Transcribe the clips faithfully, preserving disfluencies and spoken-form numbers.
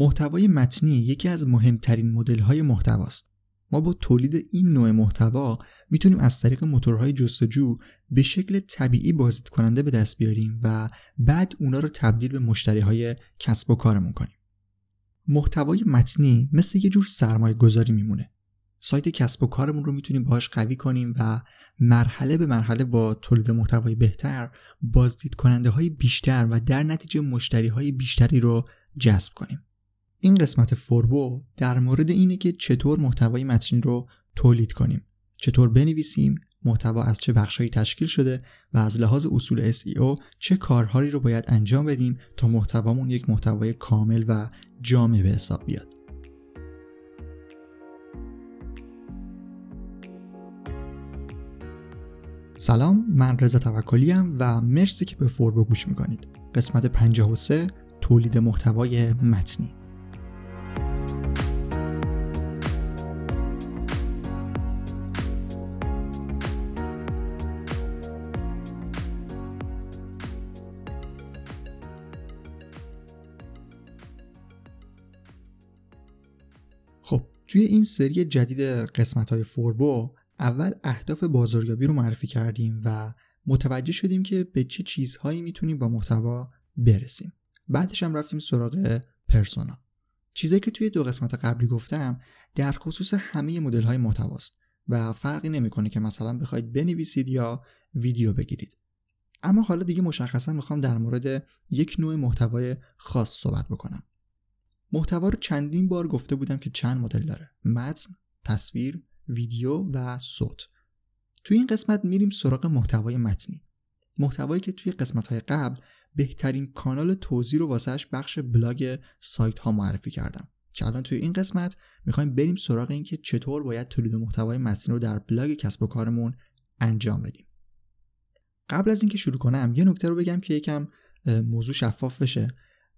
محتوای متنی یکی از مهمترین مدل‌های محتوا است. ما با تولید این نوع محتوا میتونیم از طریق موتورهای جستجو به شکل طبیعی بازدیدکننده به دست بیاریم و بعد اونا رو تبدیل به مشتری‌های کسب و کارمون کنیم. محتوای متنی مثل یه جور سرمایه‌گذاری میمونه. سایت کسب و کارمون رو میتونیم باهاش قوی کنیم و مرحله به مرحله با تولید محتوای بهتر، بازدیدکننده‌های بیشتر و در نتیجه مشتری‌های بیشتری رو جذب کنیم. این قسمت فوربو در مورد اینه که چطور محتوای متنی رو تولید کنیم، چطور بنویسیم، محتوا از چه بخشایی تشکیل شده و از لحاظ اصول اس ای او چه کارهایی رو باید انجام بدیم تا محتوامون یک محتوای کامل و جامع به حساب بیاد. سلام، من رضا توکلی ام و مرسی که به فوربو گوش میکنید. قسمت پنجاه و سه، تولید محتوای متنی. خب، توی این سری جدید قسمت‌های فوربو اول اهداف بازاریابی رو معرفی کردیم و متوجه شدیم که به چه چیزهایی میتونیم با محتوا برسیم. بعدش هم رفتیم سراغ پرسونا. چیزی که توی دو قسمت قبلی گفتم در خصوص همه مدل‌های محتوا است و فرقی نمی‌کنه که مثلا بخواید بنویسید یا ویدیو بگیرید. اما حالا دیگه مشخصاً می‌خوام در مورد یک نوع محتوای خاص صحبت بکنم. محتوا رو چندین بار گفته بودم که چند مدل داره: متن، تصویر، ویدیو و صوت. توی این قسمت میریم سراغ محتوای متنی. محتوایی که توی قسمت‌های قبل بهترین کانال توزیع رو واسهش بخش بلاگ سایت ها معرفی کردم که الان توی این قسمت می‌خوایم بریم سراغ این که چطور باید تولید محتوای متنی رو در بلاگ کسب و کارمون انجام بدیم. قبل از اینکه شروع کنم یه نکته رو بگم که یکم موضوع شفاف بشه.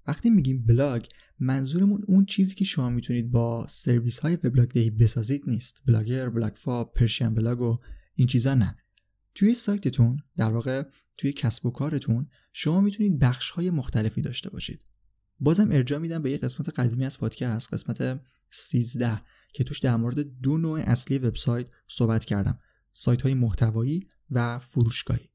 وقتی میگیم بلاگ، منظورمون اون چیزی که شما میتونید با سرویس‌های وبلاگ‌دهی بسازید نیست. بلاگر، بلاگفا، پرشین بلاگ و این چیزا نه. توی سایتتون، در واقع توی کسب و کارتون، شما میتونید بخش‌های مختلفی داشته باشید. بازم ارجاع میدم به یه قسمت قدیمی از پادکست، قسمت سیزده، که توش در مورد دو نوع اصلی وبسایت صحبت کردم: سایت‌های محتوایی و فروشگاهی.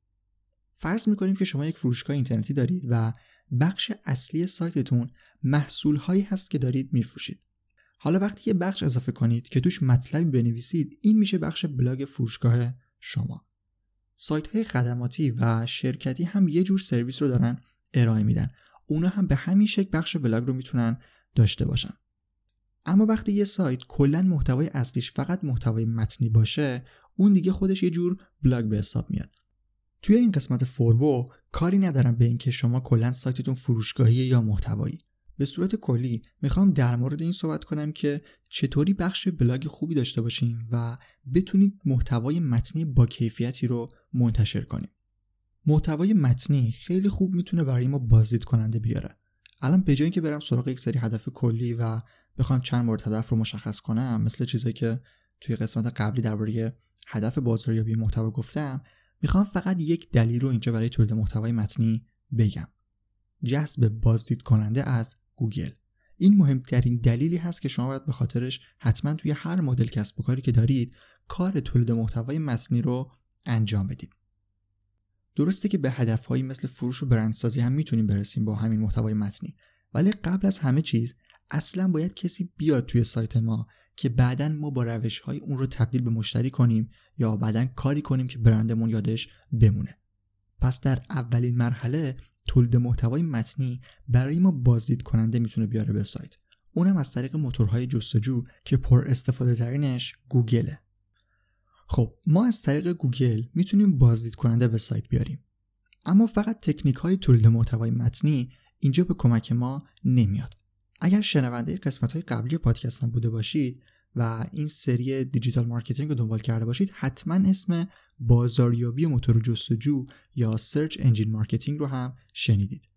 فرض می‌کنیم که شما یک فروشگاه اینترنتی دارید و بخش اصلی سایتتون محصول‌هایی هست که دارید می‌فروشید. حالا وقتی یه بخش اضافه کنید که توش مطلبی بنویسید، این میشه بخش بلاگ فروشگاه شما. سایت‌های خدماتی و شرکتی هم یه جور سرویس رو دارن ارائه میدن. اونا هم به همین شکل بخش بلاگ رو میتونن داشته باشن. اما وقتی یه سایت کلاً محتوای اصلیش فقط محتوای متنی باشه، اون دیگه خودش یه جور بلاگ به حساب میاد. توی این قسمت فوربو کاری ندارم به اینکه شما کلاً سایتتون فروشگاهیه یا محتوایی. به صورت کلی میخوام در مورد این صحبت کنم که چطوری بخش بلاگ خوبی داشته باشیم و بتونیم محتوای متنی با کیفیتی رو منتشر کنیم. محتوای متنی خیلی خوب میتونه برای ما بازدید کننده بیاره. الان به جای اینکه برم سراغ یک سری هدف کلی و بخوام چند مورد هدف رو مشخص کنم، مثل چیزایی که توی قسمت قبلی درباره هدف بازاریابی محتوا گفتم، میخوام فقط یک دلیل رو اینجا برای تولید محتوای متنی بگم: جذب بازدید کننده از گوگل. این مهمترین دلیلی هست که شما باید به خاطرش حتما توی هر مدل کسب و کاری که دارید کار تولید محتوای متنی رو انجام بدید. درسته که به هدفهایی مثل فروش و برندسازی هم میتونیم برسیم با همین محتوای متنی، ولی قبل از همه چیز اصلا باید کسی بیاد توی سایت ما که بعداً ما با روش‌های اون رو تبدیل به مشتری کنیم یا بعداً کاری کنیم که برندمون یادش بمونه. پس در اولین مرحله تولید محتوای متنی برای ما بازدید کننده میتونه بیاره به سایت. اونم از طریق موتورهای جستجو که پر استفاده ترینش گوگله. خب، ما از طریق گوگل میتونیم بازدید کننده به سایت بیاریم. اما فقط تکنیک‌های تولید محتوای متنی اینجا به کمک ما نمیاد. اگر شنونده قسمت‌های قبلی پادکستم بوده باشید و این سری دیجیتال مارکتینگ رو دنبال کرده باشید، حتما اسم بازاریابی موتور جستجو یا سرچ انجین مارکتینگ رو هم شنیدید.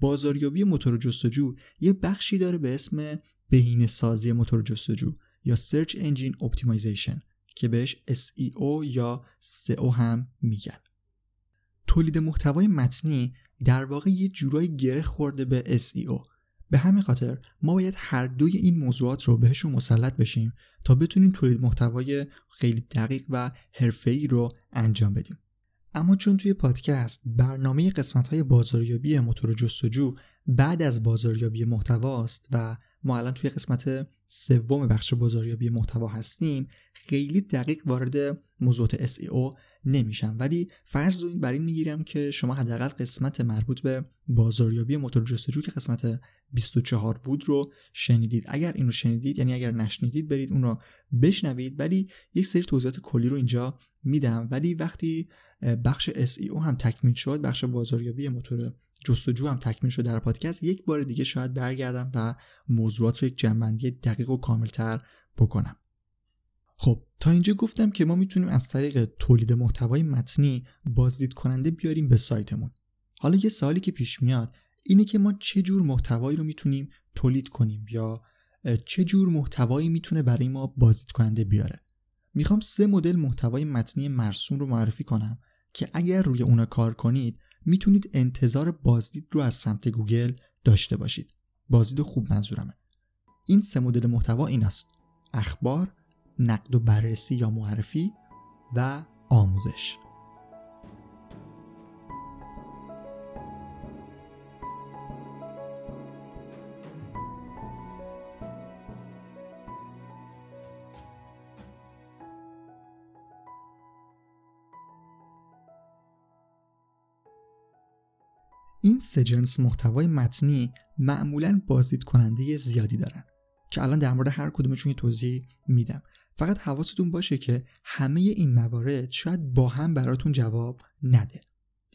بازاریابی موتور جستجو یه بخشی داره به اسم بهینه‌سازی موتور جستجو یا سرچ انجین اپتیمایزیشن که بهش اس ای او یا اس ای او هم میگن. تولید محتوای متنی در واقع یه جورایی گره خورده به اس ای او. به همین خاطر ما باید هر دوی این موضوعات رو بهشون مسلط بشیم تا بتونیم تولید محتوای خیلی دقیق و حرفه‌ای رو انجام بدیم. اما چون توی پادکست برنامه قسمت‌های بازاریابی موتور جستجو بعد از بازاریابی محتواست و ما الان توی قسمت سوم بخش بازاریابی محتوا هستیم، خیلی دقیق وارد موضوع اس ای او نمیشم، ولی فرض رو بر این میگیرم که شما حداقل قسمت مربوط به بازاریابی موتور جستجو که قسمت بیست و چهار بود رو شنیدید. اگر اینو شنیدید، یعنی اگر نشنیدید برید اون رو بشنوید، ولی یک سری توضیحات کلی رو اینجا میدم. ولی وقتی بخش اس ای او هم تکمیل شد، بخش بازاریابی موتور جستجو هم تکمیل شد در پادکست، یک بار دیگه شاید برگردم و موضوعات رو یک جمع‌بندی دقیق و کامل‌تر بکنم. خب تا اینجا گفتم که ما میتونیم از طریق تولید محتوای متنی بازدید کننده بیاریم به سایتمون. حالا یه سوالی که پیش میاد اینه که ما چه جور محتوایی رو میتونیم تولید کنیم یا چه جور محتوایی میتونه برای ما بازدید کننده بیاره. میخوام سه مدل محتوای متنی مرسوم رو معرفی کنم که اگر روی اونا کار کنید میتونید انتظار بازدید رو از سمت گوگل داشته باشید. بازدید خوب منظورمه. این سه مدل محتوا ایناست: اخبار، نقد و بررسی یا معرفی و آموزش. این سه جنس محتوای متنی معمولاً بازدید کننده زیادی دارن که الان در مورد هر کدومشون توضیح میدم. فقط حواستون باشه که همه این موارد شاید با هم براتون جواب نده.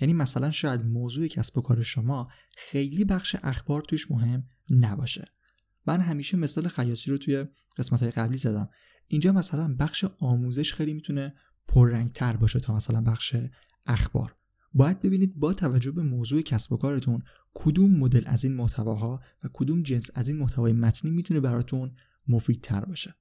یعنی مثلا شاید موضوع کسب و کار شما خیلی بخش اخبار توش مهم نباشه. من همیشه مثال خیاطی رو توی قسمت‌های قبلی زدم. اینجا مثلا بخش آموزش خیلی میتونه پررنگ‌تر باشه تا مثلا بخش اخبار. باید ببینید با توجه به موضوع کسب و کارتون کدوم مدل از این محتواها و کدوم جنس از این محتوای متنی میتونه براتون مفیدتر باشه.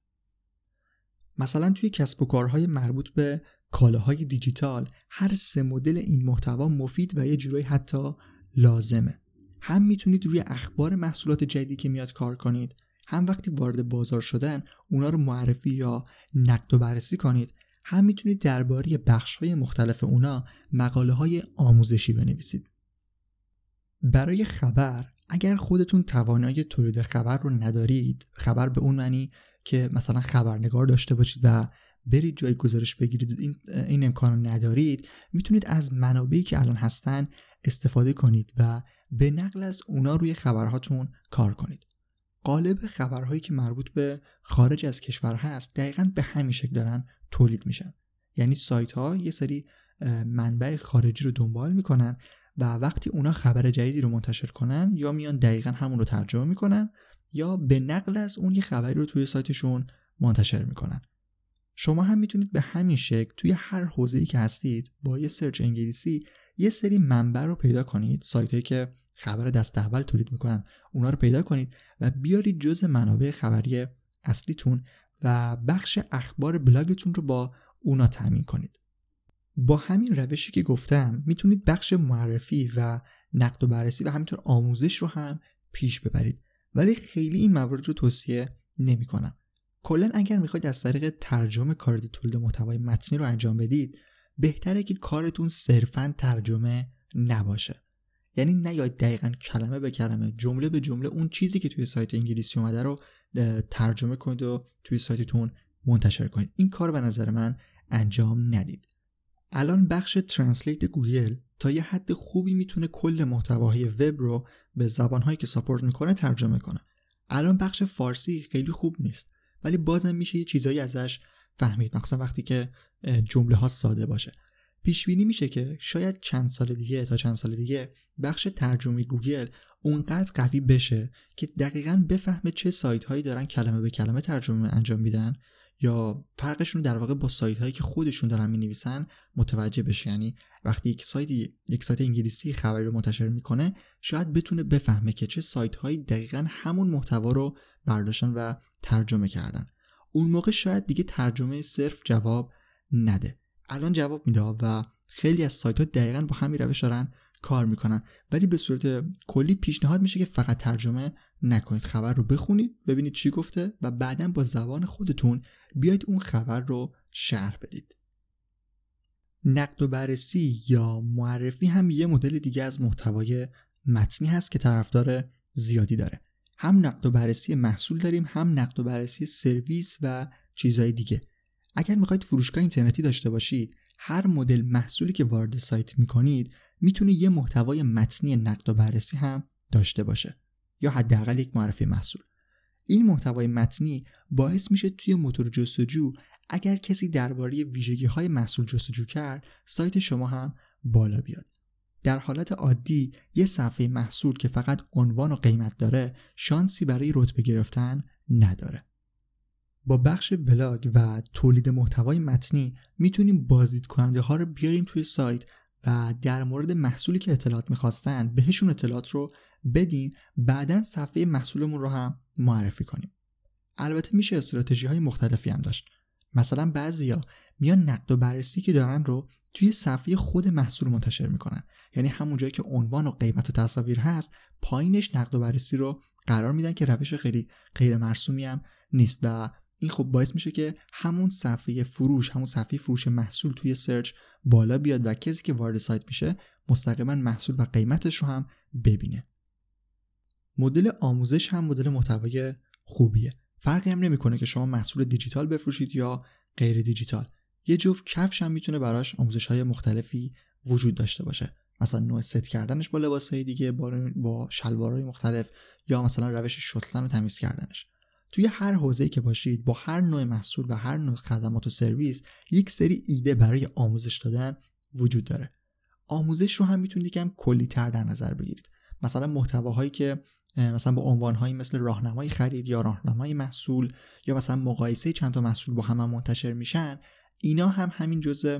مثلا توی کسب و کارهای مربوط به کالاهای دیجیتال هر سه مدل این محتوا مفید و یه جورایی حتی لازمه. هم میتونید روی اخبار محصولات جدیدی که میاد کار کنید، هم وقتی وارد بازار شدن اونا رو معرفی یا نقد و بررسی کنید، هم میتونید درباره بخش‌های مختلف اونا مقاله‌های آموزشی بنویسید. برای خبر، اگر خودتون توانایی تولید خبر رو ندارید، خبر به اون معنی که مثلا خبرنگار داشته باشید و برید جای گزارش بگیرید، این این امکانو ندارید، میتونید از منابعی که الان هستن استفاده کنید و به نقل از اونا روی خبرهاتون کار کنید. قالب خبرهایی که مربوط به خارج از کشور هست دقیقاً به همین شکل دارن تولید میشن. یعنی سایت‌ها یه سری منبع خارجی رو دنبال میکنن و وقتی اونا خبر جدیدی رو منتشر کنن یا میان دقیقاً همون رو ترجمه میکنن یا به نقل از اون یه خبری رو توی سایتشون منتشر میکنن. شما هم میتونید به همین شکل توی هر حوزه‌ای که هستید با یه سرچ انگلیسی یه سری منبع رو پیدا کنید، سایتایی که خبر دست اول تولید میکنن اونا رو پیدا کنید و بیارید جزء منابع خبری اصلیتون و بخش اخبار بلاگتون رو با اونا تامین کنید. با همین روشی که گفتم میتونید بخش معرفی و نقد و بررسی و همینطور آموزش رو هم پیش ببرید، ولی خیلی این موارد رو توصیه نمی‌کنم. کلاً اگر می‌خواید از طریق ترجمه کار تولید محتوای متنی رو انجام بدید، بهتره که کارتون صرفاً ترجمه نباشه. یعنی نیاید دقیقاً کلمه به کلمه، جمله به جمله اون چیزی که توی سایت انگلیسی اومده رو ترجمه کنید و توی سایتتون منتشر کنید. این کار به نظر من انجام ندید. الان بخش ترنسلیت گوگل تا یه حد خوبی میتونه کل محتواهای وب رو به زبان‌هایی که ساپورت میکنه ترجمه کنه. الان بخش فارسی خیلی خوب نیست، ولی بازم میشه یه چیزایی ازش فهمید، مخصوصا وقتی که جمله ها ساده باشه. پیش بینی میشه که شاید چند سال دیگه تا چند سال دیگه بخش ترجمه گوگل اونقدر قوی بشه که دقیقاً بفهمه چه سایت‌هایی دارن کلمه به کلمه ترجمه انجام میدن یا فرقشون در واقع با سایت‌هایی که خودشون دارن می‌نویسن متوجه بشه. یعنی وقتی یک سایت یک سایت انگلیسی خبری رو منتشر می‌کنه، شاید بتونه بفهمه که چه سایت‌هایی دقیقاً همون محتوا رو برداشتن و ترجمه کردن. اون موقع شاید دیگه ترجمه صرف جواب نده. الان جواب میده و خیلی از سایت‌ها دقیقاً با همین روش دارن کار میکنن، ولی به صورت کلی پیشنهاد میشه که فقط ترجمه نکنید، خبر رو بخونید ببینید چی گفته و بعداً با زبان خودتون بیاید اون خبر رو شرح بدید. نقد و بررسی یا معرفی هم یه مدل دیگه از محتوای متنی هست که طرفدار زیادی داره. هم نقد و بررسی محصول داریم، هم نقد و بررسی سرویس و چیزهای دیگه. اگر میخواید فروشگاه اینترنتی داشته باشید، هر مدل محصولی که وارد سایت میکنید میتونه یه محتوای متنی نقد و بررسی هم داشته باشه یا حداقل یک معرفی محصول. این محتوای متنی باعث میشه توی موتور جستجو اگر کسی درباره ویژگی‌های محصول جستجو کرد، سایت شما هم بالا بیاد. در حالت عادی یه صفحه محصول که فقط عنوان و قیمت داره، شانسی برای رتبه گرفتن نداره. با بخش بلاگ و تولید محتوای متنی میتونیم بازدیدکننده ها رو بیاریم توی سایت و در مورد محصولی که اطلاعات میخواستن بهشون اطلاعات رو بدیم، بعداً صفحه محصولمون رو هم معرفی کنیم. البته میشه استراتژی های مختلفی هم داشت. مثلا بعضیا میان نقد و بررسی که دارن رو توی صفحه خود محصول منتشر میکنن، یعنی همون جایی که عنوان و قیمت و تصاویر هست پایینش نقد و بررسی رو قرار میدن که روش خیلی غیر مرسومی هم نیست و این خب باعث میشه که همون صفحه فروش همون صفحه فروش محصول توی سرچ بالا بیاد و کسی که وارد سایت میشه مستقیما محصول و قیمتش رو هم ببینه. مدل آموزش هم مدل محتوای خوبیه. فرقی هم نمیکنه که شما محصول دیجیتال بفروشید یا غیر دیجیتال. یه جفت کفش هم میتونه براش آموزش‌های مختلفی وجود داشته باشه. مثلا نوع ست کردنش با لباس‌های دیگه، با شلوارهای مختلف، یا مثلا روش شستن و تمیز کردنش. توی هر حوزه‌ای که باشید، با هر نوع محصول و هر نوع خدمات و سرویس، یک سری ایده برای آموزش دادن وجود داره. آموزش رو هم میتونید یکم کلی‌تر در نظر بگیرید. مثلا محتواهایی که مثلا با عنوان‌هایی مثل راهنمای خرید یا راهنمای محصول یا مثلا مقایسه چند تا محصول با هم, هم منتشر میشن، اینا هم همین جزء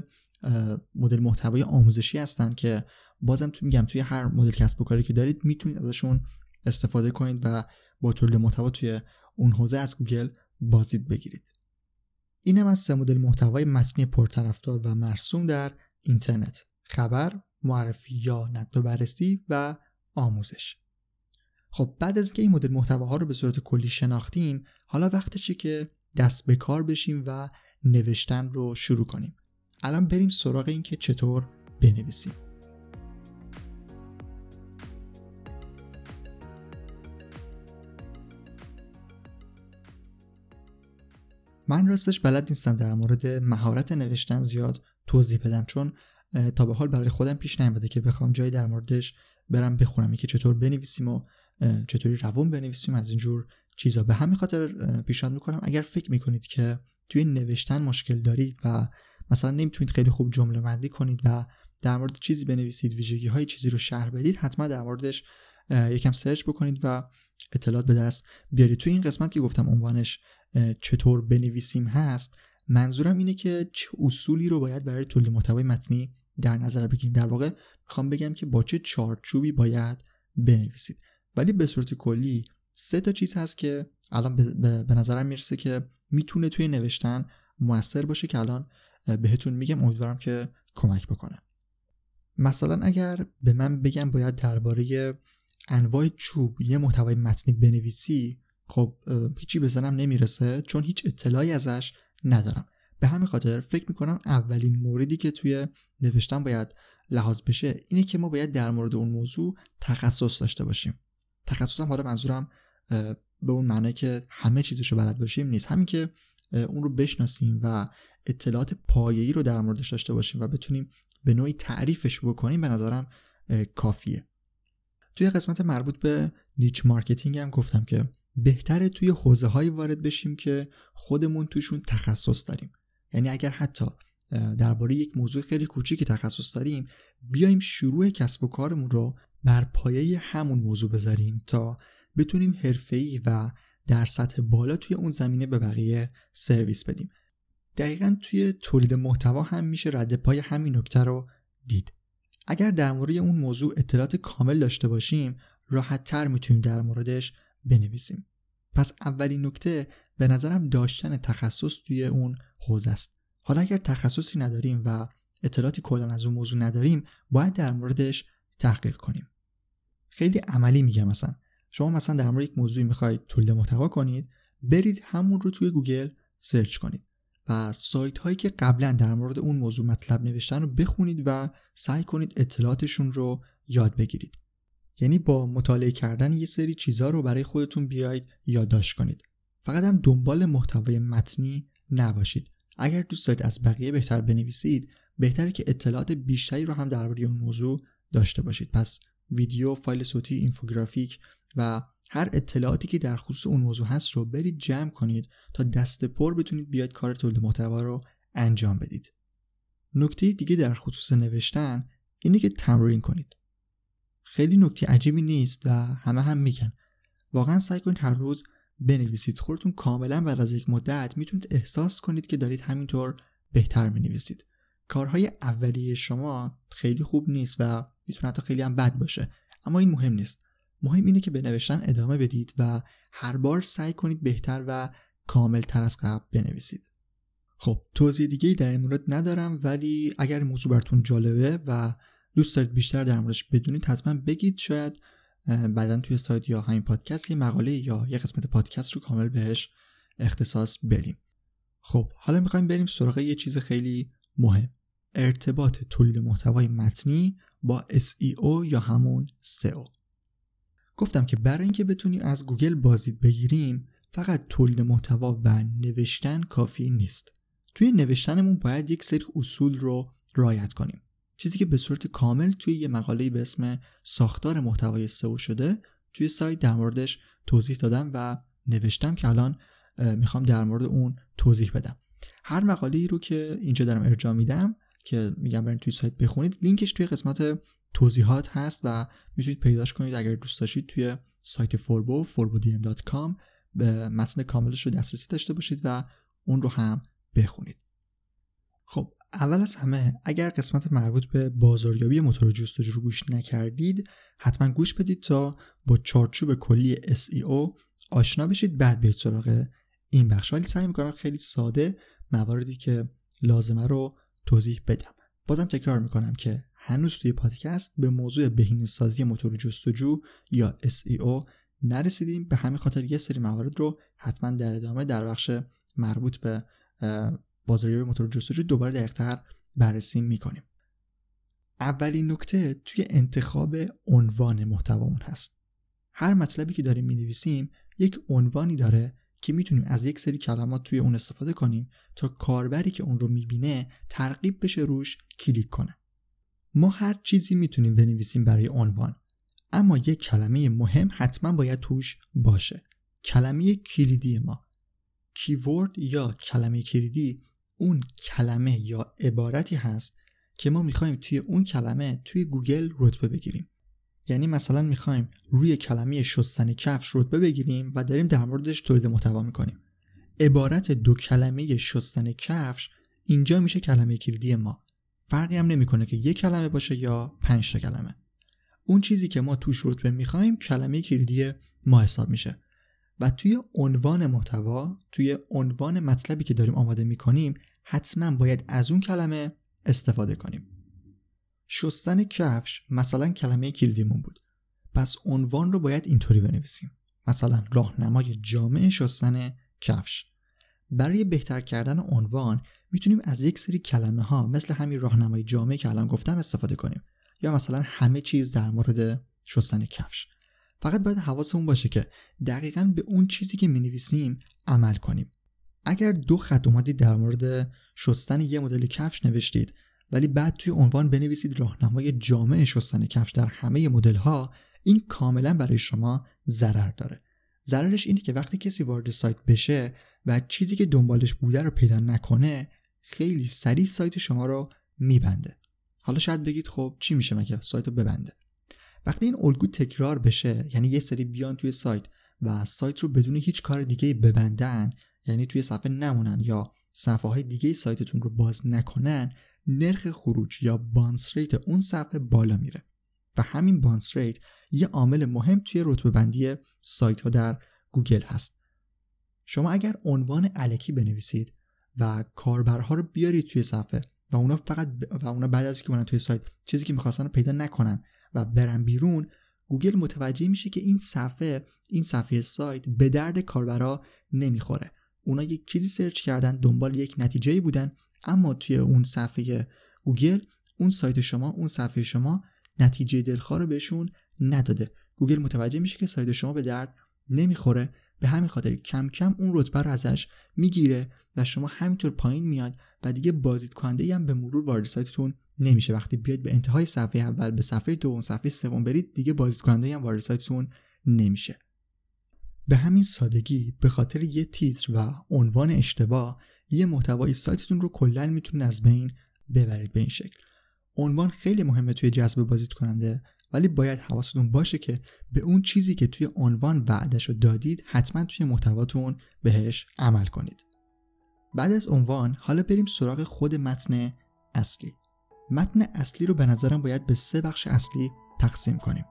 مدل محتوای آموزشی هستن که بازم تو میگم توی هر مدل کسب و کاری که دارید میتونید ازشون استفاده کنید و با تولید محتوا توی اون حوزه از گوگل بازدید بگیرید. این هم از سه مدل محتوای متنی پرطرفدار و مرسوم در اینترنت: خبر، معرفی یا نقد و بررسی، و آموزش. خب بعد از اینکه این مدل محتواها رو به صورت کلی شناختیم، حالا وقتشه که دست به کار بشیم و نوشتن رو شروع کنیم. الان بریم سراغ این که چطور بنویسیم. من راستش بلد نیستم در مورد مهارت نوشتن زیاد توضیح بدم، چون تا به حال برای خودم پیش نیامده که بخوام جایی در موردش برم بخونم، اینکه چطور بنویسیم و چطوری روون بنویسیم از اینجور چیزا. به همین خاطر پیشنهاد میکنم اگر فکر میکنید که توی نوشتن مشکل دارید و مثلا نمیتونید خیلی خوب جمله بندی کنید و در مورد چیزی بنویسید، ویژگی های چیزی رو شرح بدید، حتما در موردش یکم سرچ بکنید و اطلاعات به دست بیارید. توی این قسمت که گفتم عنوانش چطور بنویسیم هست، منظورم اینه که چه اصولی رو باید برای تولید محتوای متنی در نظر بگیریم. در واقع میخوام بگم که با چه چارچوبی باید بنویسید. ولی به صورت کلی سه تا چیز هست که الان به نظرم میرسه که میتونه توی نوشتن موثر باشه که الان بهتون میگم، امیدوارم که کمک بکنه. مثلا اگر به من بگم باید درباره انواع چوب یه محتوای متنی بنویسی، خب هیچی بزنم نمیرسه چون هیچ اطلاعی ازش ندارم. به همین خاطر فکر میکنم اولین موردی که توی نوشتن باید لحاظ بشه اینه که ما باید در مورد اون موضوع تخصص داشته باشیم. تخصصم حالا منظورم به اون معنی که همه چیزشو بلد باشیم نیست، همین که اون رو بشناسیم و اطلاعات پایه‌ای رو در موردش داشته باشیم و بتونیم به نوعی تعریفش بکنیم به نظرم کافیه. توی قسمت مربوط به نیچ مارکتینگ هم گفتم که بهتره توی حوزه‌هایی وارد بشیم که خودمون توشون تخصص داریم. یعنی اگر حتی درباره یک موضوع خیلی کوچیکی تخصص داریم، بیایم شروع کسب و کارمون رو بر پایه همون موضوع بذاریم تا بتونیم حرفه‌ای و در سطح بالا توی اون زمینه به بقیه سرویس بدیم. دقیقاً توی تولید محتوا هم میشه رد پای همین نکته رو دید. اگر در مورد اون موضوع اطلاعات کامل داشته باشیم، راحت‌تر میتونیم در موردش بنویسیم. پس اولین نکته به نظرم داشتن تخصص توی اون حوزه است. حالا اگر تخصصی نداریم و اطلاعاتی کلا از اون موضوع نداریم، باید در موردش تحقیق کنیم. خیلی عملی میگم، مثلا شما مثلا در مورد یک موضوعی میخواید تولید محتوا کنید، برید همون رو توی گوگل سرچ کنید و سایت هایی که قبلا در مورد اون موضوع مطلب نوشتن رو بخونید و سعی کنید اطلاعاتشون رو یاد بگیرید. یعنی با مطالعه کردن یه سری چیزا رو برای خودتون بیاید یادداشت کنید. فقط هم دنبال محتوای متنی نباشید. اگر دوست دارید از بقیه بهتر بنویسید، بهتره که اطلاعات بیشتری رو هم درباره اون موضوع داشته باشید. پس ویدیو، فایل صوتی، اینفوگرافیک و هر اطلاعاتی که در خصوص اون موضوع هست رو برید جمع کنید تا دست پر بتونید بیاید کار تولید محتوا رو انجام بدید. نکته دیگه در خصوص نوشتن اینه که تمرین کنید. خیلی نکته عجیبی نیست و همه هم میگن. واقعا سعی کنید هر روز بنویسید. خودتون کاملا بعد از یک مدت میتونید احساس کنید که دارید همینطور بهتر مینویسید. کارهای اولیه شما خیلی خوب نیست و میتونه حتی خیلی هم بد باشه، اما این مهم نیست. مهم اینه که به نوشتن ادامه بدید و هر بار سعی کنید بهتر و کاملتر از قبل بنویسید. خب توضیح دیگه‌ای در این مورد ندارم، ولی اگر موضوع براتون جالبه و دوست دارید بیشتر در موردش بدونید حتما بگید. شاید بعداً توی سایت یا همین پادکست یه مقاله یا یه قسمت پادکست رو کامل بهش اختصاص بدیم. خب حالا می‌خوایم بریم سراغ یه چیز خیلی مهم: ارتباط تولید محتوای متنی با اس ای او یا همون اس ای او. گفتم که برای اینکه بتونیم از گوگل بازدید بگیریم فقط تولید محتوا و نوشتن کافی نیست. توی نوشتنمون باید یک سری اصول رو رعایت کنیم، چیزی که به صورت کامل توی یه مقاله به اسم ساختار محتوای اس ای او شده. توی سایت در موردش توضیح دادم و نوشتم که الان میخوام در مورد اون توضیح بدم. هر مقاله‌ای رو که اینجا دارم ارجاع میدم که میگم برید توی سایت بخونید، لینکش توی قسمت توضیحات هست و میتونید پیداش کنید. اگر دوست داشتید توی سایت فوربو فوربو دی ام دات کام به متن کاملش رو دسترسی داشته باشید و اون رو هم بخونید. خب اول از همه اگر قسمت مربوط به بازاریابی موتور جستجو رو گوش نکردید حتما گوش بدید تا با چارچوب کلی اس ای او آشنا بشید، بعد برید سراغ این بخش. ولی سعی می‌کنم خیلی ساده مواردی که لازمه رو توضیح بدم. بازم تکرار میکنم که هنوز توی پادکست به موضوع بهینه‌سازی موتور جستجو یا اس ای او نرسیدیم، به همین خاطر یه سری موارد رو حتما در ادامه در بخش مربوط به بازاریابی موتور جستجو دوباره دقیق‌تر بررسی میکنیم. اولین نکته توی انتخاب عنوان محتوامون هست. هر مطلبی که داریم می‌نویسیم یک عنوانی داره که میتونیم از یک سری کلمات توی اون استفاده کنیم تا کاربری که اون رو میبینه ترغیب بشه روش کلیک کنه. ما هر چیزی میتونیم بنویسیم برای عنوان، اما یک کلمه مهم حتما باید توش باشه. کلمه کلیدی ما، کیورد یا کلمه کلیدی، اون کلمه یا عبارتی هست که ما میخوایم توی اون کلمه توی گوگل رتبه بگیریم. یعنی مثلا میخوایم روی کلمه شستن کفش رتبه بگیریم و داریم در موردش تولید محتوا میکنیم. عبارت دو کلمه شستن کفش اینجا میشه کلمه کلیدی ما. فرقی هم نمیکنه که یک کلمه باشه یا پنج تا کلمه. اون چیزی که ما توش رتبه میخوایم کلمه کلیدی ما حساب میشه. و توی عنوان محتوا، توی عنوان مطلبی که داریم آماده میکنیم حتما باید از اون کلمه استفاده کنیم. شستن کفش مثلا کلمه کلیدیمون بود، پس عنوان رو باید اینطوری بنویسیم، مثلا راهنمای جامع شستن کفش. برای بهتر کردن عنوان میتونیم از یک سری کلمه ها مثل همین راهنمای جامع که الان گفتم استفاده کنیم، یا مثلا همه چیز در مورد شستن کفش. فقط باید حواسمون باشه که دقیقاً به اون چیزی که می‌نویسیم عمل کنیم. اگر دو خط اومدید در مورد شستن یه مدل کفش نوشتید ولی بعد توی عنوان بنویسید راهنمای جامع شستن کفش در همه مدل‌ها، این کاملا برای شما ضرر داره. ضررش اینه که وقتی کسی وارد سایت بشه و چیزی که دنبالش بوده رو پیدا نکنه، خیلی سریع سایت شما رو میبنده. حالا شاید بگید خب چی میشه مگه سایت رو ببنده؟ وقتی این الگو تکرار بشه، یعنی یه سری بیان توی سایت و سایت رو بدون هیچ کار دیگه‌ای ببندن، یعنی توی صفحه نمونن یا صفحه‌های دیگه سایتتون رو باز نکنن، نرخ خروج یا بانس ریت اون صفحه بالا میره و همین بانس ریت یه عامل مهم توی رتبه بندی سایت ها در گوگل هست. شما اگر عنوان الکی بنویسید و کاربرها رو بیارید توی صفحه و اونا فقط ب... و اونا بعد از اینکه اونا توی سایت چیزی که می‌خواستن رو پیدا نکنن و برن بیرون، گوگل متوجه میشه که این صفحه این صفحه سایت به درد کاربرا نمیخوره. اونا یک چیزی سرچ کردن، دنبال یک نتیجه‌ای بودن، اما توی اون صفحه گوگل، اون سایت شما، اون صفحه شما نتیجه دلخواه رو بهشون نداده. گوگل متوجه میشه که سایت شما به درد نمیخوره، به همین خاطر کم کم اون رتبه رو ازش میگیره و شما همینطور پایین میاد و دیگه بازدید کننده‌ای هم به مرور وارد سایتتون نمیشه. وقتی بیاید به انتهای صفحه اول، به صفحه دوم، صفحه سوم برید، دیگه بازدید کننده‌ای هم وارد سایتتون نمیشه. به همین سادگی به خاطر یه تیتر و عنوان اشتباه یه محتوای سایتتون رو کلاً میتونید از بین ببرید. به این شکل عنوان خیلی مهمه توی جذب بازدید کننده، ولی باید حواستون باشه که به اون چیزی که توی عنوان وعده‌شو دادید حتما توی محتواتون بهش عمل کنید. بعد از عنوان حالا بریم سراغ خود متن اصلی. متن اصلی رو به نظرم باید به سه بخش اصلی تقسیم کنیم: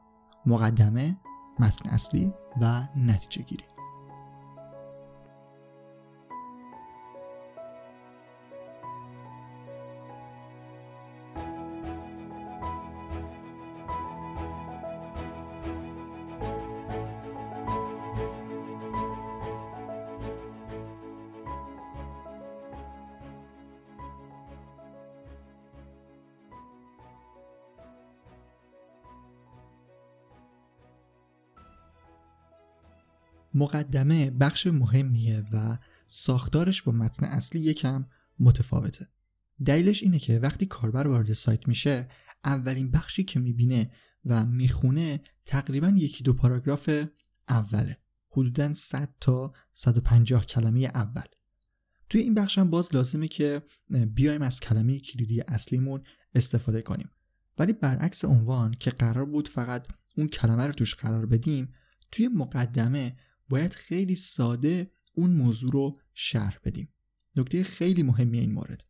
مقدمه، متن اصلی و نتیجه گیری. مقدمه بخش مهمیه و ساختارش با متن اصلی یکم متفاوته. دلیلش اینه که وقتی کاربر وارد سایت میشه، اولین بخشی که میبینه و میخونه تقریباً یکی دو پاراگراف اوله، حدوداً صد تا صد و پنجاه کلمه اول. توی این بخش هم باز لازمه که بیایم از کلمه کلیدی اصلیمون استفاده کنیم، ولی برعکس عنوان که قرار بود فقط اون کلمه رو توش قرار بدیم، توی مقدمه باید خیلی ساده اون موضوع رو شرح بدیم. نکته خیلی مهمی این مورد،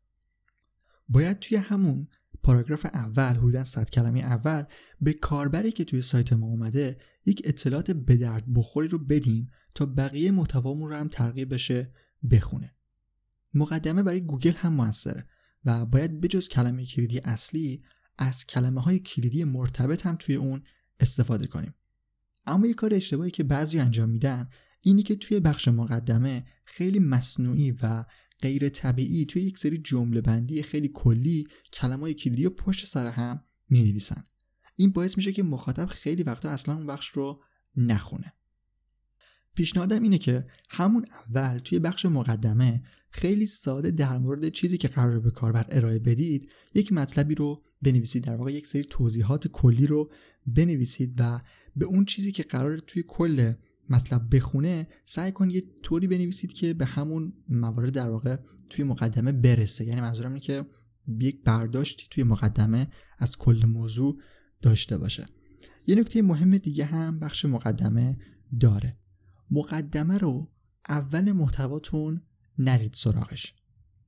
باید توی همون پاراگراف اول، حدوداً صد کلمه اول، به کاربری که توی سایت ما اومده یک اطلاعات به درد بخوری رو بدیم تا بقیه محتوامون رو هم ترغیب بشه بخونه. مقدمه برای گوگل هم موثره و باید بجز کلمه کلیدی اصلی از کلمه‌های کلیدی مرتبط هم توی اون استفاده کنیم. اما یک کار اشتباهی که بعضی انجام میدن اینی که توی بخش مقدمه خیلی مصنوعی و غیر طبیعی توی یک سری جمله بندی خیلی کلی کلمات کلیدی رو پشت سر هم می‌نویسن. این باعث میشه که مخاطب خیلی وقتا اصلا اون بخش رو نخونه. پیشنهادم اینه که همون اول توی بخش مقدمه خیلی ساده در مورد چیزی که قراره به کاربر ارائه بدید یک مطلبی رو بنویسید، در واقع یک سری توضیحات کلی رو بنویسید و به اون چیزی که قراره توی کل مطلب بخونه سعی کن یه طوری بنویسید که به همون موارد در واقع توی مقدمه برسه. یعنی منظورم اینه که یک برداشتی توی مقدمه از کل موضوع داشته باشه. یه نکته مهم دیگه هم بخش مقدمه داره. مقدمه رو اول محتواتون نرید سراغش.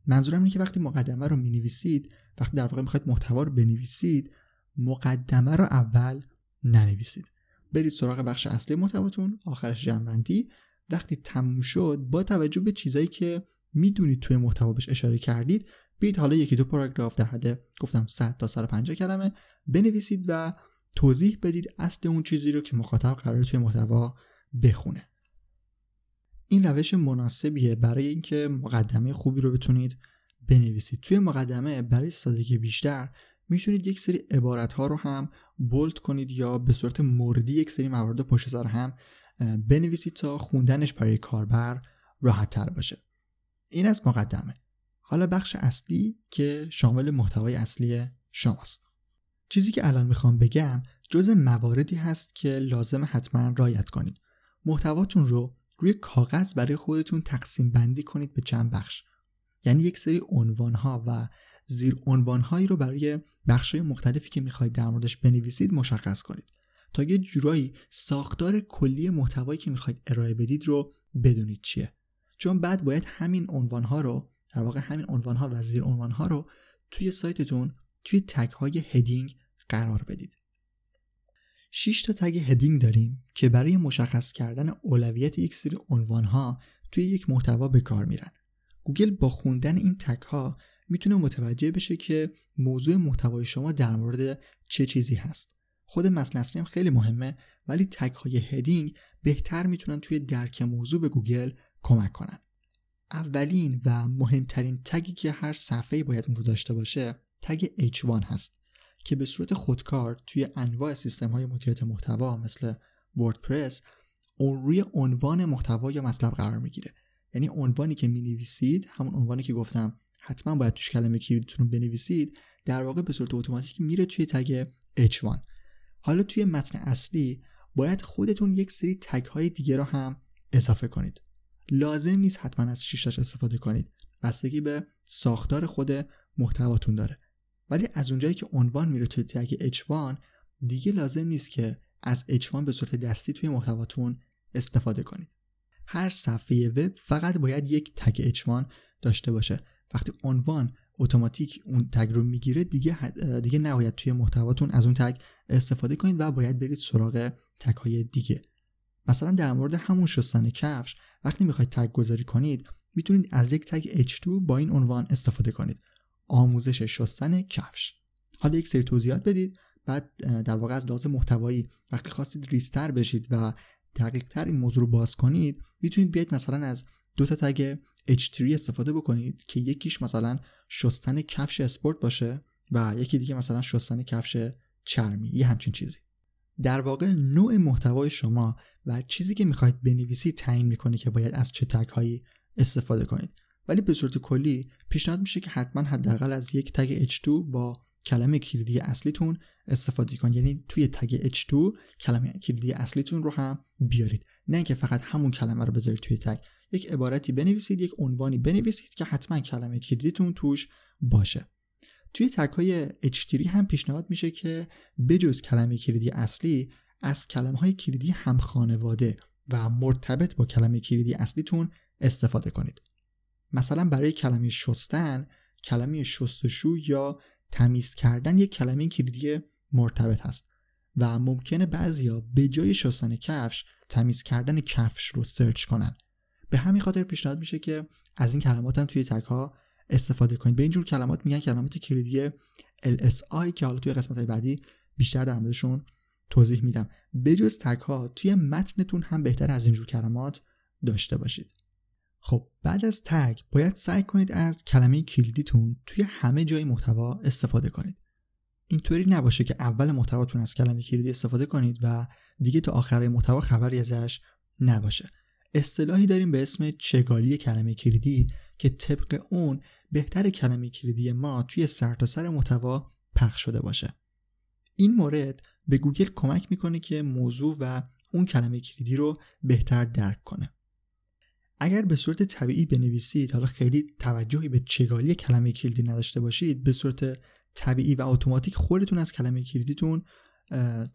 منظورم اینه که وقتی مقدمه رو می‌نویسید، وقتی در واقع می‌خواید محتوا رو بنویسید، مقدمه رو اول ننویسید. برید سراغ بخش اصلی محتواتون، آخرش جمع‌بندی. وقتی تموم شد، با توجه به چیزایی که میدونید توی محتوا بهش اشاره کردید، بیاید حالا یکی دو پاراگراف در حد گفتم صد تا صد و پنجاه کلمه بنویسید و توضیح بدید اصل اون چیزی رو که مخاطب قراره توی محتوا بخونه. این روش مناسبیه برای اینکه مقدمه خوبی رو بتونید بنویسید. توی مقدمه برای سادگی بیشتر میتونید یک سری عبارت‌ها رو هم بولد کنید یا به صورت مردی یک سری موارد پشت سر هم بنویسید تا خوندنش برای کاربر راحت‌تر باشه. این از مقدمه. حالا بخش اصلی که شامل محتوای اصلی شماست. چیزی که الان میخوام بگم جز مواردی هست که لازم حتما رعایت کنید. محتواتون رو روی کاغذ برای خودتون تقسیم بندی کنید به چند بخش. یعنی یک سری عنوان‌ها و زیر عنوان‌هایی رو برای بخش‌های مختلفی که می‌خواید در موردش بنویسید مشخص کنید تا یه جورایی ساختار کلی محتوایی که می‌خواید ارائه بدید رو بدونید چیه. چون بعد باید همین عنوان‌ها رو، در واقع همین عنوان‌ها و زیر عنوان‌ها رو توی سایتتون توی تگ‌های هدینگ قرار بدید. شش تا تگ هدینگ داریم که برای مشخص کردن اولویت یک سری عنوان‌ها توی یک محتوا به کار میرن. گوگل با خوندن این تگ‌ها میتونه متوجه بشه که موضوع محتوای شما در مورد چه چیزی هست. خود متن اصلی هم خیلی مهمه، ولی تگ های هدینگ بهتر میتونن توی درک موضوع به گوگل کمک کنن. اولین و مهمترین تگی که هر صفحه باید اون رو داشته باشه تگ اچ وان هست که به صورت خودکار توی انواع سیستم های مدیریت محتوا مثل وردپرس اون روی عنوان محتوا یا مطلب قرار میگیره. یعنی عنوانی که می‌نویسید، همون عنوانی که گفتم حتما باید توش کلمه کلیدتون رو بنویسید، در واقع به صورت اتوماتیک میره توی تگ اچ وان. حالا توی متن اصلی باید خودتون یک سری تگ های دیگه رو هم اضافه کنید. لازم نیست حتما از شش تاش استفاده کنید، بستگی به ساختار خود محتواتون داره. ولی از اونجایی که عنوان میره توی تگ اچ وان، دیگه لازم نیست که از اچ وان به صورت دستی توی محتواتون استفاده کنید. هر صفحه وب فقط باید یک تگ اچ وان داشته باشه. وقتی عنوان اتوماتیک اون تگ رو میگیره، دیگه دیگه نباید توی محتواتون از اون تگ استفاده کنید و باید برید سراغ تگ‌های دیگه. مثلا در مورد همون شستن کفش، وقتی میخواید تگ گذاری کنید میتونید از یک تگ اچ دو با این عنوان استفاده کنید: آموزش شستن کفش. حالا یک سری توضیحات بدید، بعد در واقع از لحاظ محتوایی وقتی خواستید ریستر بشید و دقیق‌تر این موضوع رو باز کنید، میتونید بیاید مثلا از دو تا تگ اچ سه استفاده بکنید که یکیش مثلا شستن کفش اسپورت باشه و یکی دیگه مثلا شستن کفش چرمی، یه همچین چیزی. در واقع نوع محتوای شما و چیزی که میخواید بنویسید تعیین میکنه که باید از چه تگ‌هایی استفاده کنید. ولی به صورت کلی پیشنهاد میشه که حتما حداقل از یک تگ اچ دو با کلمه کلیدی اصلیتون استفاده کنید. یعنی توی تگ اچ دو کلمه کلیدی اصلیتون رو هم بیارید، نه اینکه فقط همون کلمه رو بذارید توی تگ. یک عبارتی بنویسید، یک عنوانی بنویسید که حتما کلمه کلیدیتون توش باشه. توی تگ‌های اچ سه هم پیشنهاد میشه که بجز کلمه کلیدی اصلی، از کلمه‌های کلیدی هم خانواده و مرتبط با کلمه کلیدی اصلیتون استفاده کنید. مثلا برای کلمه شستن، کلمه شستشو یا تمیز کردن یک کلمه کلیدی مرتبط هست و ممکنه بعضیا به جای شستن کفش، تمیز کردن کفش رو سرچ کنن. به همین خاطر پیشنهاد میشه که از این کلمات هم توی تگ‌ها استفاده کنید. به اینجور کلمات میگن کلمات کلیدی ال اس آی که حالا توی قسمت‌های بعدی بیشتر در موردشون توضیح میدم. بجز تگ‌ها توی متنتون هم بهتر از اینجور کلمات داشته باشید. خب بعد از تگ باید سعی کنید از کلمه کلیدیتون توی همه جای محتوا استفاده کنید. اینطوری نباشه که اول محتواتون از کلمه کلیدی استفاده کنید و دیگه تا آخر محتوا خبری ازش نباشه. اصطلاحی داریم به اسم چگالی کلمه کلیدی که طبق اون بهتر کلمه کلیدی ما توی سرتاسر محتوا پخش شده باشه. این مورد به گوگل کمک میکنه که موضوع و اون کلمه کلیدی رو بهتر درک کنه. اگر به صورت طبیعی بنویسید، حالا خیلی توجهی به چگالی کلمه کلیدی نداشته باشید، به صورت طبیعی و اتوماتیک خودتون از کلمه کلیدیتون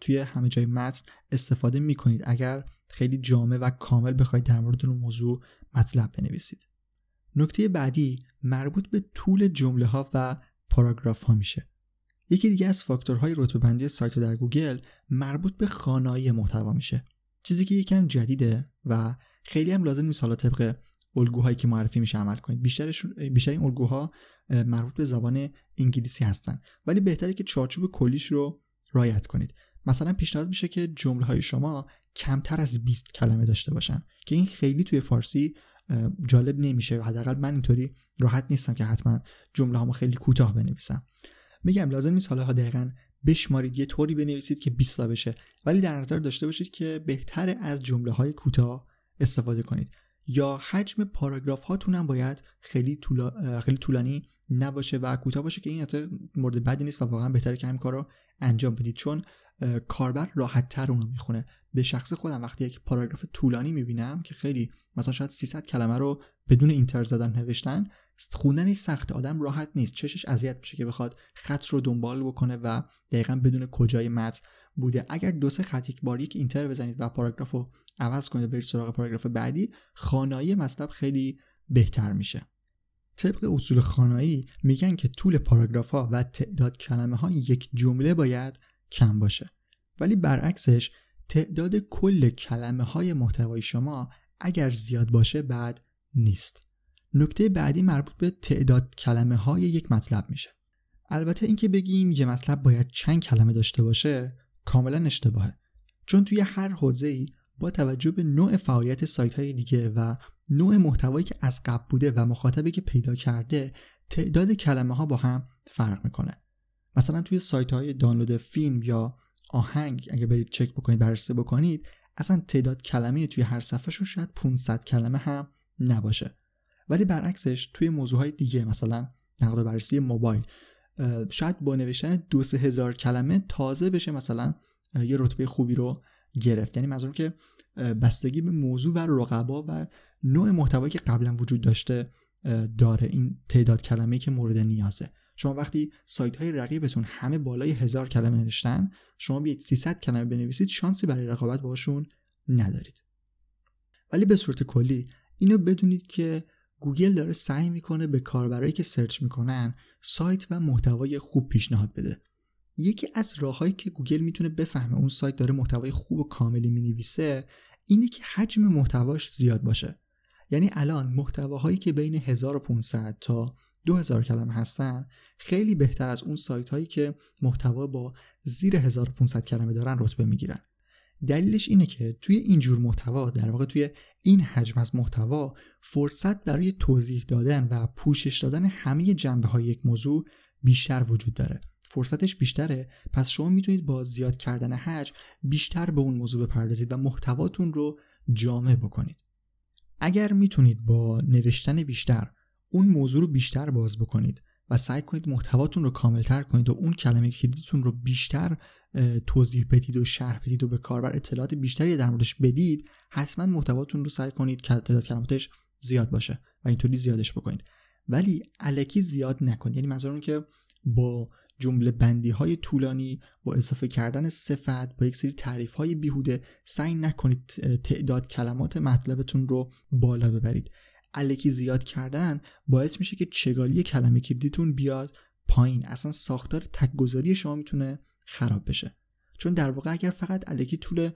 توی همه جای متن استفاده میکنید. اگر خیلی جامع و کامل بخواید در مورد اون موضوع مطلب بنویسید. نکته بعدی مربوط به طول جمله ها و پاراگراف ها میشه. یکی دیگه از فاکتورهای رتبه بندی سایت در گوگل مربوط به خوانایی محتوا میشه، چیزی که یکم جدیده و خیلی هم لازم نیست حالا طبق الگوهایی که معرفی میشه عمل کنید. بیشترشون بیشتر این الگوها مربوط به زبان انگلیسی هستن، ولی بهتره که چارچوب کلیش رو رعایت کنید. مثلا پیشنهاد میشه که جمله‌های شما کمتر از بیست کلمه داشته باشن که این خیلی توی فارسی جالب نمیشه. حداقل من اینطوری راحت نیستم که حتما جمله‌هامو خیلی کوتاه بنویسم. میگم لازم نیست حالا دقیقاً بشمارید، یه طوری بنویسید که بیست تا بشه، ولی در نظر داشته باشید که بهتره از جمله‌های کوتاه استفاده کنید. یا حجم پاراگراف هاتون هم باید خیلی طولا... خیلی طولانی نباشه و کوتاه باشه که این حتی مورد بدی نیست و واقعا بهتره که همین کارو انجام بدید، چون کاربر راحت تر اونو میخونه. به شخص خودم وقتی یک پاراگراف طولانی میبینم که خیلی مثلا شاید سیصد کلمه رو بدون اینتر زدن نوشتن، خوندنش سخت، آدم راحت نیست، چشش اذیت میشه که بخواد خط رو دنبال بکنه و دقیقاً بدون کجای متن بوده. اگر دو سه خط یک بار یک اینتر بزنید و پاراگراف رو عوض کنید و برید سراغ پاراگراف بعدی، خوانایی مطلب خیلی بهتر میشه. طبق اصول خوانایی میگن که طول پاراگراف ها و تعداد کلمه ها یک جمله باید کم باشه، ولی برعکسش تعداد کل کلمه های محتوای شما اگر زیاد باشه بد نیست. نکته بعدی مربوط به تعداد کلمه های یک مطلب میشه. البته اینکه بگیم یه مطلب باید چند کلمه داشته باشه کاملا اشتباهه، چون توی هر حوزه‌ای با توجه به نوع فعالیت سایت‌های دیگه و نوع محتوایی که از قبل بوده و مخاطبی که پیدا کرده، تعداد کلمه‌ها با هم فرق می‌کنه. مثلا توی سایت‌های دانلود فیلم یا آهنگ اگه برید چک بکنید، بررسی بکنید، اصلا تعداد کلمه توی هر صفحه‌شون شاید پانصد کلمه هم نباشه. ولی برعکسش توی موضوع‌های دیگه، مثلا نقد بررسی موبایل، شاید با نوشتن دو سه هزار کلمه تازه بشه مثلا یه رتبه خوبی رو گرفت. یعنی منظورم که بستگی به موضوع و رقبا و نوع محتوایی که قبلا وجود داشته داره این تعداد کلمه‌ای که مورد نیازه. شما وقتی سایت‌های رقیبتون همه بالای هزار کلمه نوشتن، شما بیاید سیصد کلمه بنویسید، شانسی برای رقابت باشون ندارید. ولی به صورت کلی اینو بدونید که گوگل داره سعی میکنه به کاربرایی که سرچ میکنن سایت و محتوای خوب پیشنهاد بده. یکی از راههایی که گوگل میتونه بفهمه اون سایت داره محتوای خوب و کاملی مینویسه اینه که حجم محتواش زیاد باشه. یعنی الان محتواهایی که بین هزار و پانصد تا دو هزار کلمه هستن خیلی بهتر از اون سایت هایی که محتوا با زیر هزار و پانصد کلمه دارن رتبه میگیرن. دلیلش اینه که توی این جور محتوا، در واقع توی این حجم از محتوا، فرصت برای توضیح دادن و پوشش دادن همه جنبه‌های یک موضوع بیشتر وجود داره. فرصتش بیشتره، پس شما میتونید با زیاد کردن حجم بیشتر به اون موضوع بپردازید و محتواتون رو جامع بکنید. اگر میتونید با نوشتن بیشتر اون موضوع رو بیشتر باز بکنید و سعی کنید محتواتون رو کامل‌تر کنید و اون کلمه کلیدیتون رو بیشتر توضیح بدید و شرح بدید و به کاربر اطلاعات بیشتری در موردش بدید، حتما محتواتون رو سعی کنید که تعداد کلماتش زیاد باشه و اینطوری زیادش بکنید. ولی الکی زیاد نکنید. یعنی منظور اون که با جمله بندی های طولانی، با اضافه کردن صفت، با یک سری تعریف های بیهوده سعی نکنید تعداد کلمات مطلبتون رو بالا ببرید. الکی زیاد کردن باعث میشه که چگالی کلمه کلیدیتون بیاد پایین. اصلا ساختار تگ‌گذاری شما میتونه خراب بشه. چون در واقع اگر فقط الکی طول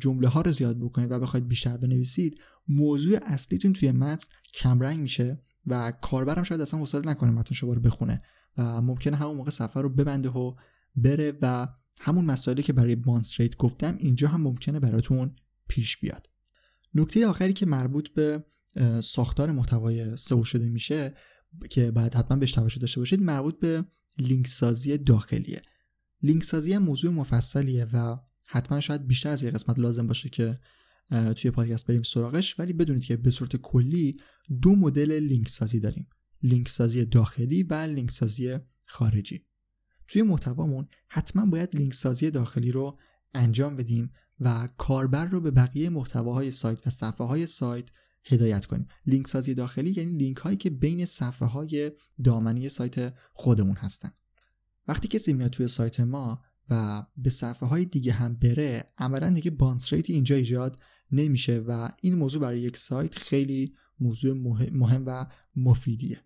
جمله ها رو زیاد بکنید و بخواید بیشتر بنویسید، موضوع اصلیتون توی متن کم رنگ میشه و کاربرم شاید اصلا حوصله نکنه متن شما رو بخونه و ممکنه همون موقع صفحه رو ببنده و بره و همون مسائلی که برای بانس ریت گفتم اینجا هم ممکنه براتون پیش بیاد. نکته آخری که مربوط به ساختار محتوای سئو شده میشه که بعد حتما بهش توجه داشته باشید، مربوط به لینک سازی داخلیه. لینک سازی هم موضوع مفصلیه و حتما شاید بیشتر از یک قسمت لازم باشه که توی پادکست بریم سراغش. ولی بدونید که به صورت کلی دو مدل لینک سازی داریم: لینک سازی داخلی و لینک سازی خارجی. توی محتوامون حتما باید لینک سازی داخلی رو انجام بدیم و کاربر رو به بقیه محتواهای سایت و صفحه های سایت هدایت کنیم. لینک سازی داخلی یعنی لینک هایی که بین صفحه های دامنه سایت خودمون هستن. وقتی کسی میاد توی سایت ما و به صفحه های دیگه هم بره، عملاً دیگه بانس ریت اینجا ایجاد نمیشه و این موضوع برای یک سایت خیلی موضوع مهم و مفیدیه.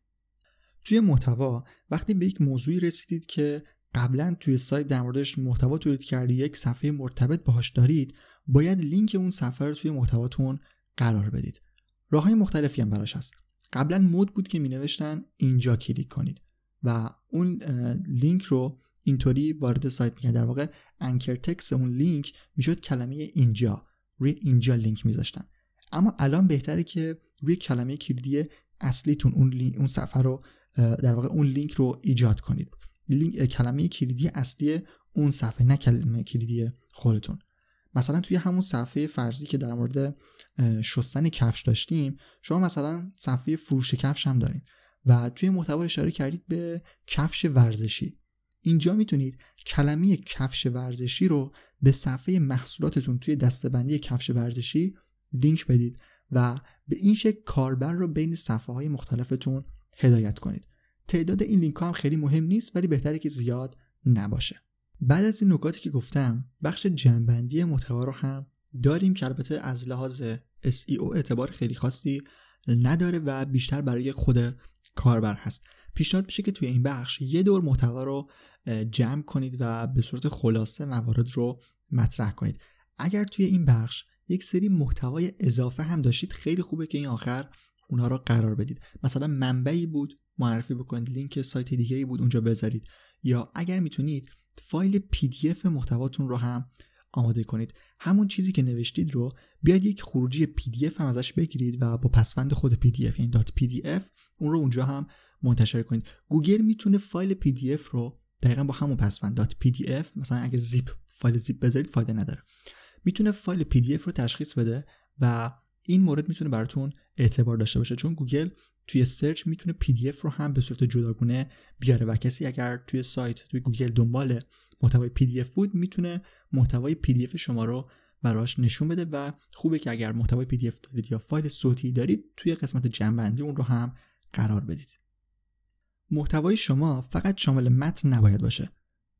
توی محتوا وقتی به یک موضوعی رسیدید که قبلا توی سایت در موردش محتوا تولید کردید، یک صفحه مرتبط باهاش دارید، باید لینک اون صفحه رو توی محتواتون قرار بدید. راه‌های مختلفی هم براش هست. قبلا مود بود که می‌نوشتن اینجا کلیک کنید و اون لینک رو اینطوری وارد سایت می‌کردن. در واقع انکر تکست اون لینک میشد کلمه اینجا، روی اینجا لینک می‌ذاشتن. اما الان بهتره که روی کلمه کلیدی اصلیتون اون لینک، اون صفحه رو در واقع اون لینک رو ایجاد کنید. لینک کلمه کلیدی اصلی اون صفحه، نه کلمه کلیدی خودتون. مثلا توی همون صفحه فرضی که در مورد شستن کفش داشتیم، شما مثلا صفحه فروش کفش هم دارین و توی محتوا اشاره کردید به کفش ورزشی. اینجا میتونید کلمه کفش ورزشی رو به صفحه محصولاتتون توی دسته‌بندی کفش ورزشی لینک بدید و به این شکل کاربر رو بین صفحه‌های مختلفتون هدایت کنید. تعداد این لینک‌ها هم خیلی مهم نیست، ولی بهتره که زیاد نباشه. بعد از این نکاتی که گفتم، بخش جنبندی محتوا رو هم داریم که البته از لحاظ اس ای او اعتبار خیلی خاصی نداره و بیشتر برای خود کاربر هست. پیشنهاد میشه که توی این بخش یه دور محتوا رو جمع کنید و به صورت خلاصه موارد رو مطرح کنید. اگر توی این بخش یک سری محتوای اضافه هم داشتید، خیلی خوبه که این آخر اونها رو قرار بدید. مثلا منبعی بود معرفی بکنید، لینک سایت دیگه‌ای بود اونجا بذارید، یا اگر میتونید فایل پی دی اف محتواتون رو هم آماده کنید. همون چیزی که نوشتید رو بیاید یک خروجی پی دی اف هم ازش بگیرید و با پسوند خود پی دی اف این دات پی دی اف اون رو اونجا هم منتشر کنید. گوگل میتونه فایل پی دی اف رو دقیقاً با همون پسوند دات پی دی اف، مثلا اگه زیپ فایل زیپ بذارید فایده نداره، میتونه فایل پی دی اف رو تشخیص بده و این مورد میتونه براتون اعتبار داشته باشه، چون گوگل توی سرچ میتونه پی دی اف رو هم به صورت جداگونه بیاره و کسی اگر توی سایت توی گوگل دنبال محتوای پی دی اف بود میتونه محتوای پی دی اف شما رو براش نشون بده. و خوبه که اگر محتوای پی دی اف دارید یا فایل صوتی دارید توی قسمت جنبندی اون رو هم قرار بدید. محتوای شما فقط شامل متن نباید باشه.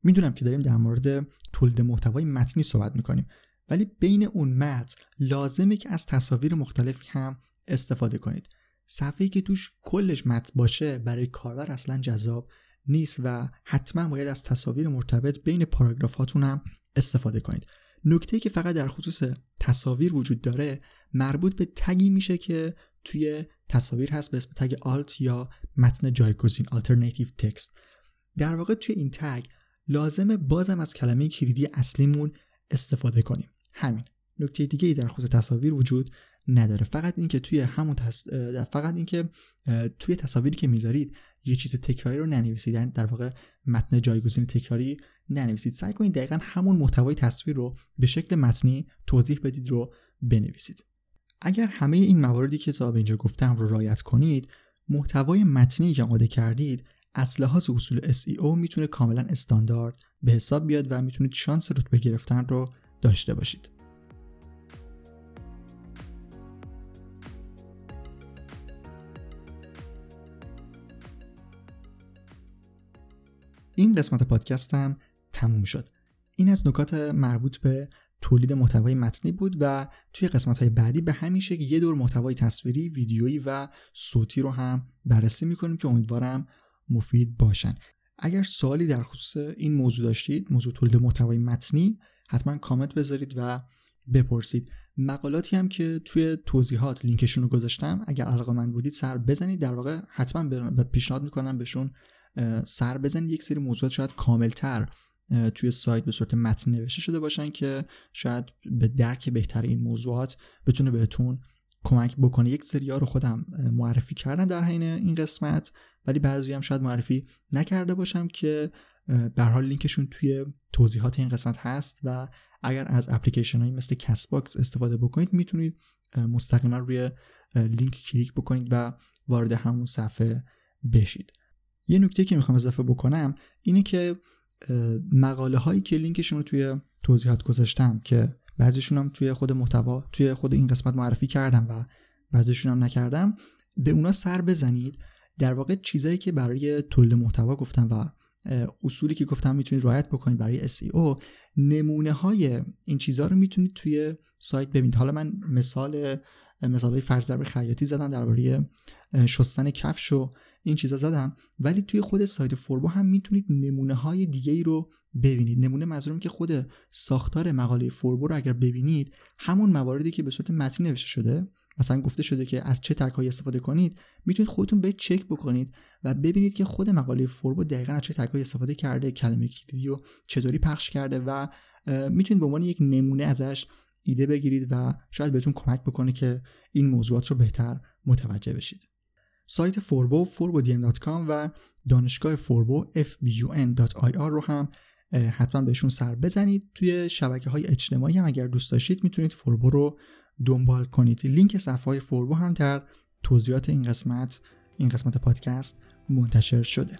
میدونم که داریم در مورد تولید محتوای متنی صحبت میکنیم، ولی بین اون متن لازمه که از تصاویر مختلفی هم استفاده کنید. صفحه‌ای که توش کلش متن باشه برای کاربر اصلا جذاب نیست و حتما باید از تصاویر مرتبط بین پاراگرافاتون هم استفاده کنید. نکته‌ای که فقط در خصوص تصاویر وجود داره مربوط به تگی میشه که توی تصاویر هست به اسم تگ alt یا متن جایگزین alternative text. در واقع توی این تگ لازمه بازم از کلمه کلیدی اصلیمون استفاده کنیم. همین. نکته دیگه ای در خصوص تصاویر وجود نداره. فقط این که توی همون تص... فقط این که توی تصاویری که میذارید یه چیز تکراری رو ننویسید، در واقع متن جایگزین تکراری ننویسید. سعی کنید دقیقاً همون محتوای تصویر رو به شکل متنی توضیح بدید رو بنویسید. اگر همه این مواردی که تا به اینجا گفتم رو رعایت کنید، محتوای متنی که آماده کردید از لحاظ اصول اس ای او میتونه کاملا استاندارد به حساب بیاد و میتونید شانس رتبه گرفتن رو داشته باشید. این قسمت پادکستم تموم شد. این از نکات مربوط به تولید محتوای متنی بود و توی قسمت‌های بعدی به همین شکل یه دور محتوای تصویری، ویدیویی و صوتی رو هم بررسی می‌کنیم که امیدوارم مفید باشن. اگر سوالی در خصوص این موضوع داشتید، موضوع تولید محتوای متنی، حتما کامنت بذارید و بپرسید. مقالاتی هم که توی توضیحات لینکشون رو گذاشتم، اگر علاقه‌مند بودید سر بزنید. در واقع حتما به پیشنهاد می‌کنم بهشون سر بزنید. یک سری موضوعات شاید کامل‌تر توی سایت به صورت متن نوشته شده باشن که شاید به درک بهتر این موضوعات بتونه بهتون کمک بکنه. یک سری‌ها رو خودم معرفی کردم در حین این قسمت، ولی بعضی هم شاید معرفی نکرده باشم که به هر حال لینکشون توی توضیحات این قسمت هست و اگر از اپلیکیشن‌هایی مثل کست باکس استفاده بکنید میتونید مستقیما روی لینک کلیک بکنید و وارد همون صفحه بشید. یه نکته که میخوام اضافه بکنم اینه که مقاله هایی که لینکشون رو توی توضیحات گذاشتم که بعضیشون هم توی خود محتوا توی خود این قسمت معرفی کردم و بعضیشون هم نکردم، به اونا سر بزنید. در واقع چیزایی که برای تولید محتوا گفتم و اصولی که گفتم میتونید رعایت بکنید برای اس ای او، نمونه های این چیزها رو میتونید توی سایت ببینید. حالا من مثال مثالای فرض ضرب خیاطی زدم، درباره شستن کفش و این چیزا زدم، ولی توی خود سایت فوربا هم میتونید نمونه های دیگه ای رو ببینید. نمونه منظورم که خود ساختار مقاله فوربا رو اگر ببینید، همون مواردی که به صورت متنی نوشته شده، مثلا گفته شده که از چه تگ‌هایی استفاده کنید، میتونید خودتون برید چک بکنید و ببینید که خود مقاله فوربا دقیقاً از چه تگ‌هایی استفاده کرده، کلمه کلیدی رو چطوری پخش کرده و میتونید به عنوان یک نمونه ازش ایده بگیرید و شاید بهتون کمک بکنه که این موضوعات رو بهتر متوجه بشید. سایت فوربو فوربو دی ام دات کام و دانشگاه فوربو اف بی یو ان دات آی آر رو هم حتما بهشون سر بزنید. توی شبکه‌های اجتماعی هم اگر دوست داشتید میتونید فوربو رو دنبال کنید. لینک صفحه‌های فوربو هم در توضیحات این قسمت این قسمت پادکست منتشر شده.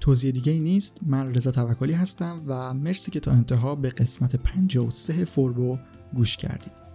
توضیح دیگه ای نیست. من رضا توکلی هستم و مرسی که تا انتها به قسمت پنجاه و سه فوربو گوش کردید.